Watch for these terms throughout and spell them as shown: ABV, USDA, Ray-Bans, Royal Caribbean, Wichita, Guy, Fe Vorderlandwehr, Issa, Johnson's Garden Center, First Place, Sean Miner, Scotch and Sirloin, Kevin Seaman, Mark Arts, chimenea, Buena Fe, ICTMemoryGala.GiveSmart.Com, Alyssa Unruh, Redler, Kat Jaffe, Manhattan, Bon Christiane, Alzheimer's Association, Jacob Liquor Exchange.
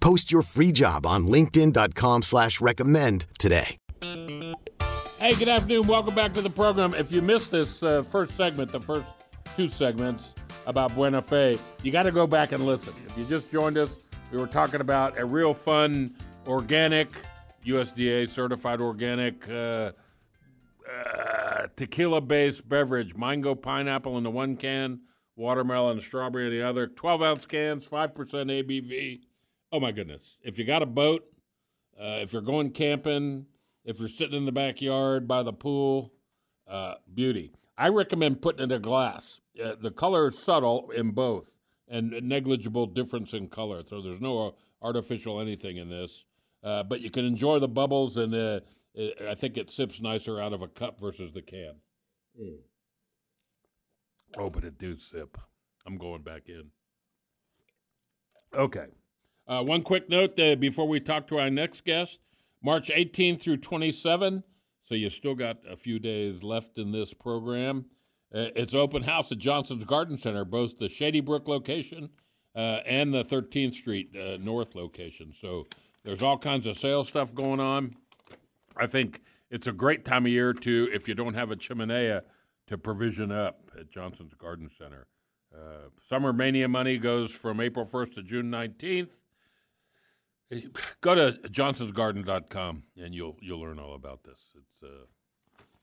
Post your free job on linkedin.com/recommend today. Hey, good afternoon. Welcome back to the program. If you missed this first segment, the first two segments about Buena Fe, you got to go back and listen. If you just joined us, we were talking about a real fun organic, USDA certified organic tequila-based beverage, mango pineapple in the one can, watermelon and strawberry in the other, 12-ounce cans, 5% ABV. Oh, my goodness. If you got a boat, if you're going camping, if you're sitting in the backyard by the pool, beauty. I recommend putting it in a glass. The color is subtle in both and negligible difference in color, so there's no artificial anything in this. But you can enjoy the bubbles, and I think it sips nicer out of a cup versus the can. Mm. Oh, but it do sip. I'm going back in. Okay. One quick note before we talk to our next guest. March 18th through 27th, so you still got a few days left in this program. It's open house at Johnson's Garden Center, both the Shady Brook location and the 13th Street North location. So there's all kinds of sales stuff going on. I think it's a great time of year, too, if you don't have a chimenea to provision up at Johnson's Garden Center. Summer Mania money goes from April 1st to June 19th. Go to johnsonsgarden.com, and you'll learn all about this. It's a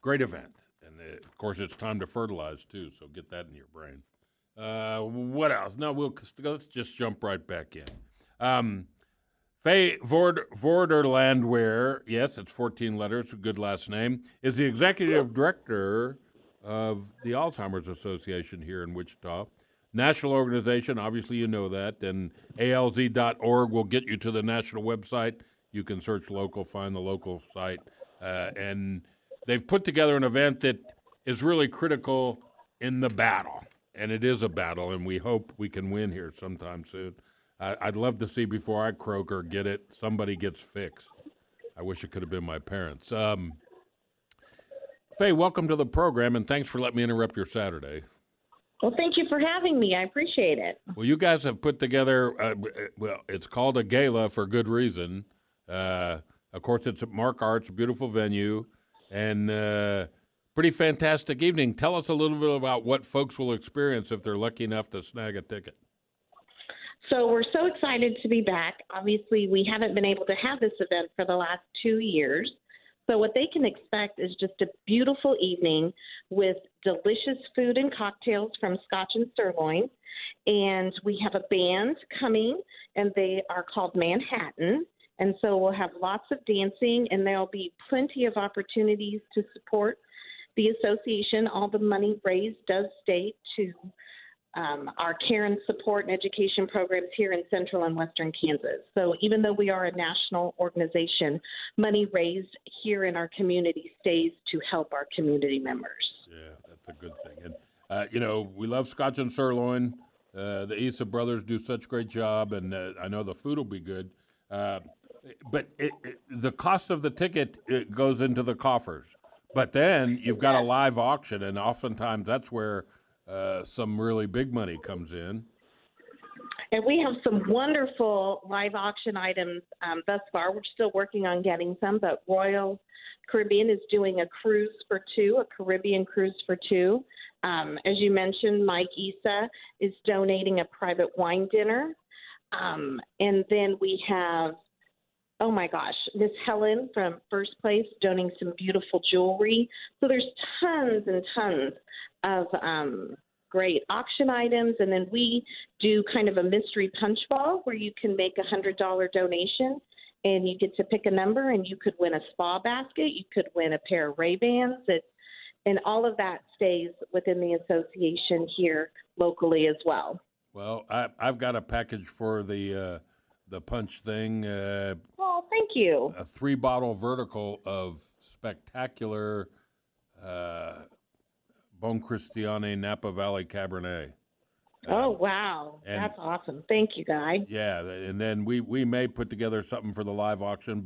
great event. And, of course, it's time to fertilize, too, so get that in your brain. What else? No, let's just jump right back in. Fe Vorderlandwehr, yes, it's 14 letters, a good last name, is the executive director of the Alzheimer's Association here in Wichita. National organization, obviously you know that, and alz.org will get you to the national website. You can search local, find the local site, and they've put together an event that is really critical in the battle, and it is a battle, and we hope we can win here sometime soon. I'd love to see before I croak or get it, somebody gets fixed. I wish it could have been my parents. Faye, welcome to the program, and thanks for letting me interrupt your Saturday. Well, thank you for having me. I appreciate it. Well, you guys have put together, well, it's called a gala for good reason. Of course, it's at Mark Arts, beautiful venue, and pretty fantastic evening. Tell us a little bit about what folks will experience if they're lucky enough to snag a ticket. So we're so excited to be back. Obviously, we haven't been able to have this event for the last 2 years. So what they can expect is just a beautiful evening with delicious food and cocktails from Scotch and Sirloin. And we have a band coming, and they are called Manhattan. And so we'll have lots of dancing, and there'll be plenty of opportunities to support the association. All the money raised does stay to our care and support and education programs here in central and western Kansas. So even though we are a national organization, money raised here in our community stays to help our community members. Yeah, that's a good thing. And, you know, we love Scotch and Sirloin. The Issa brothers do such a great job, and I know the food will be good. But the cost of the ticket it goes into the coffers. But then you've got a live auction, and oftentimes that's where some really big money comes in. And we have some wonderful live auction items thus far. We're still working on getting some, but Royal Caribbean is doing a Caribbean cruise for two. As you mentioned, Mike Issa is donating a private wine dinner. And then we have Oh my gosh, Miss Helen from First Place donating some beautiful jewelry. So there's tons and tons of great auction items. And then we do kind of a mystery punch ball where you can make $100 donation and you get to pick a number, and you could win a spa basket. You could win a pair of Ray-Bans. And all of that stays within the association here locally as well. Well, I've got a package for the punch thing. Well, thank you. A 3-bottle vertical of spectacular Bon Christiane Napa Valley Cabernet. Oh, wow. That's awesome. Thank you, Guy. Yeah, and then we may put together something for the live auction.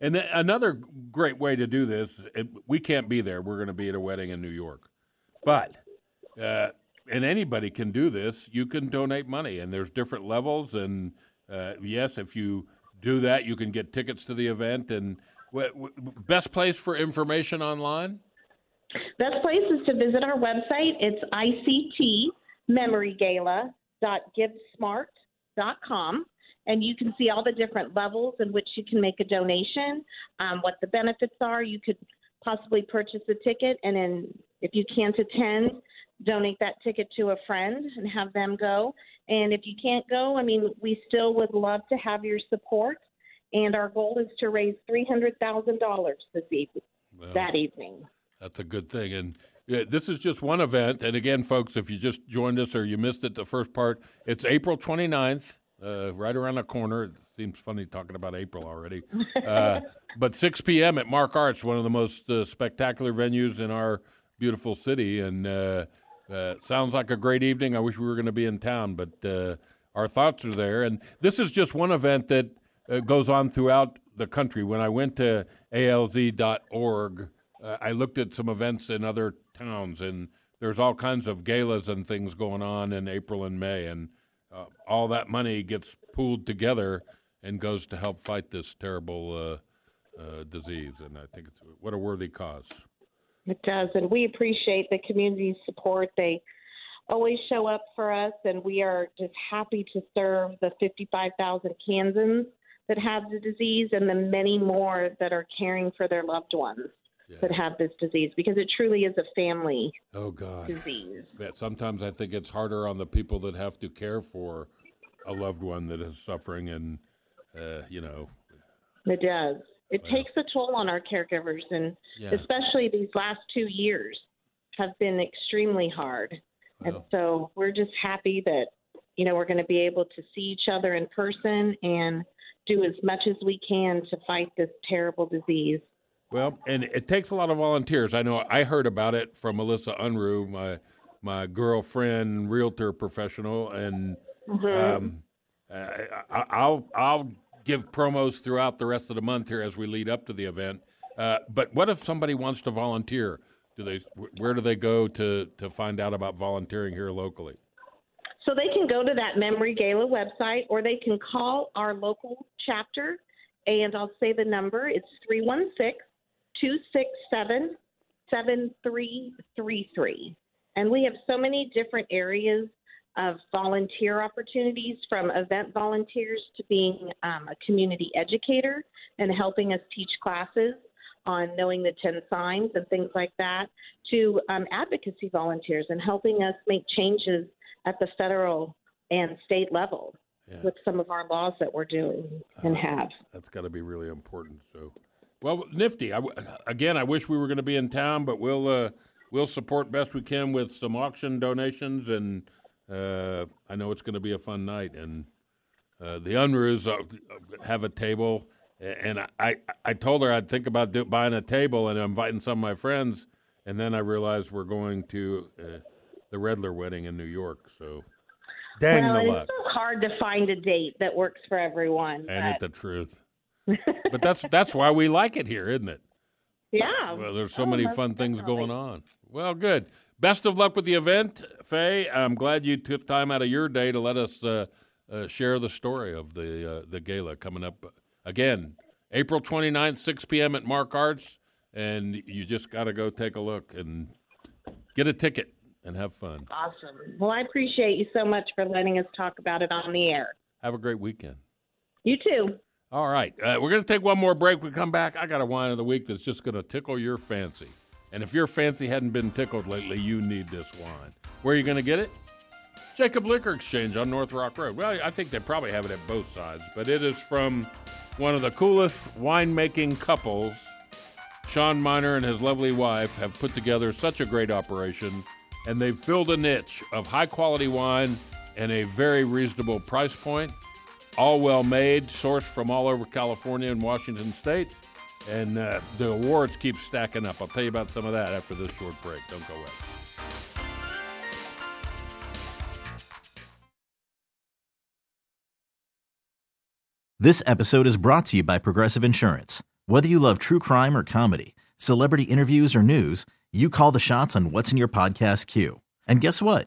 And then another great way to do this, we can't be there. We're going to be at a wedding in New York. But, and anybody can do this. You can donate money, and there's different levels. And, yes, if you do that, you can get tickets to the event. And best place for information online? Best place is to visit our website. It's ICTMemoryGala.GiveSmart.com, and you can see all the different levels in which you can make a donation, what the benefits are. You could possibly purchase a ticket, and then if you can't attend, donate that ticket to a friend and have them go. And if you can't go, I mean, we still would love to have your support, and our goal is to raise $300,000 this evening, that evening. That's a good thing. And this is just one event. And again, folks, if you just joined us or you missed it, the first part, it's April 29th, right around the corner. It seems funny talking about April already. But 6 p.m. at Mark Arts, one of the most spectacular venues in our beautiful city. And sounds like a great evening. I wish we were going to be in town, but our thoughts are there. And this is just one event that goes on throughout the country. When I went to alz.org, I looked at some events in other towns, and there's all kinds of galas and things going on in April and May, and all that money gets pooled together and goes to help fight this terrible disease. And I think it's what a worthy cause. It does, and we appreciate the community's support. They always show up for us, and we are just happy to serve the 55,000 Kansans that have the disease and the many more that are caring for their loved ones. Yeah. That have this disease, because it truly is a family disease. Yeah, sometimes I think it's harder on the people that have to care for a loved one that is suffering, and, you know. It does. It takes a toll on our caregivers, and especially these last 2 years have been extremely hard. Well. And so we're just happy that, you know, we're going to be able to see each other in person and do as much as we can to fight this terrible disease. Well, and it takes a lot of volunteers. I know I heard about it from Alyssa Unruh, my girlfriend, realtor professional, and I'll give promos throughout the rest of the month here as we lead up to the event. But what if somebody wants to volunteer? Where do they go to find out about volunteering here locally? So they can go to that Memory Gala website, or they can call our local chapter, and I'll say the number. It's 316-267-7333. And we have so many different areas of volunteer opportunities, from event volunteers to being a community educator and helping us teach classes on knowing the 10 signs and things like that, to advocacy volunteers and helping us make changes at the federal and state level with some of our laws that we're doing and have. That's got to be really important. So. Well, nifty. Again, I wish we were going to be in town, but we'll support best we can with some auction donations, and I know it's going to be a fun night. And the Unruhs have a table, and I told her I'd think about buying a table and inviting some of my friends, and then I realized we're going to the Redler wedding in New York, so... Dang, it's so hard to find a date that works for everyone. Ain't it the truth? But that's why we like it here, isn't it? Yeah. Well, there's so many fun things going on. Well, good. Best of luck with the event, Faye. I'm glad you took time out of your day to let us share the story of the gala coming up. Again, April 29th, 6 p.m. at Mark Arts, and you just got to go take a look and get a ticket. And have fun. Awesome. Well, I appreciate you so much for letting us talk about it on the air. Have a great weekend. You too. All right. We're going to take one more break. We come back. I got a wine of the week that's just going to tickle your fancy. And if your fancy hadn't been tickled lately, you need this wine. Where are you going to get it? Jacob Liquor Exchange on North Rock Road. Well, I think they probably have it at both sides, but it is from one of the coolest winemaking couples. Sean Miner and his lovely wife have put together such a great operation, and they've filled a niche of high-quality wine and a very reasonable price point. All well-made, sourced from all over California and Washington State. And the awards keep stacking up. I'll tell you about some of that after this short break. Don't go away. This episode is brought to you by Progressive Insurance. Whether you love true crime or comedy, celebrity interviews or news, you call the shots on what's in your podcast queue. And guess what?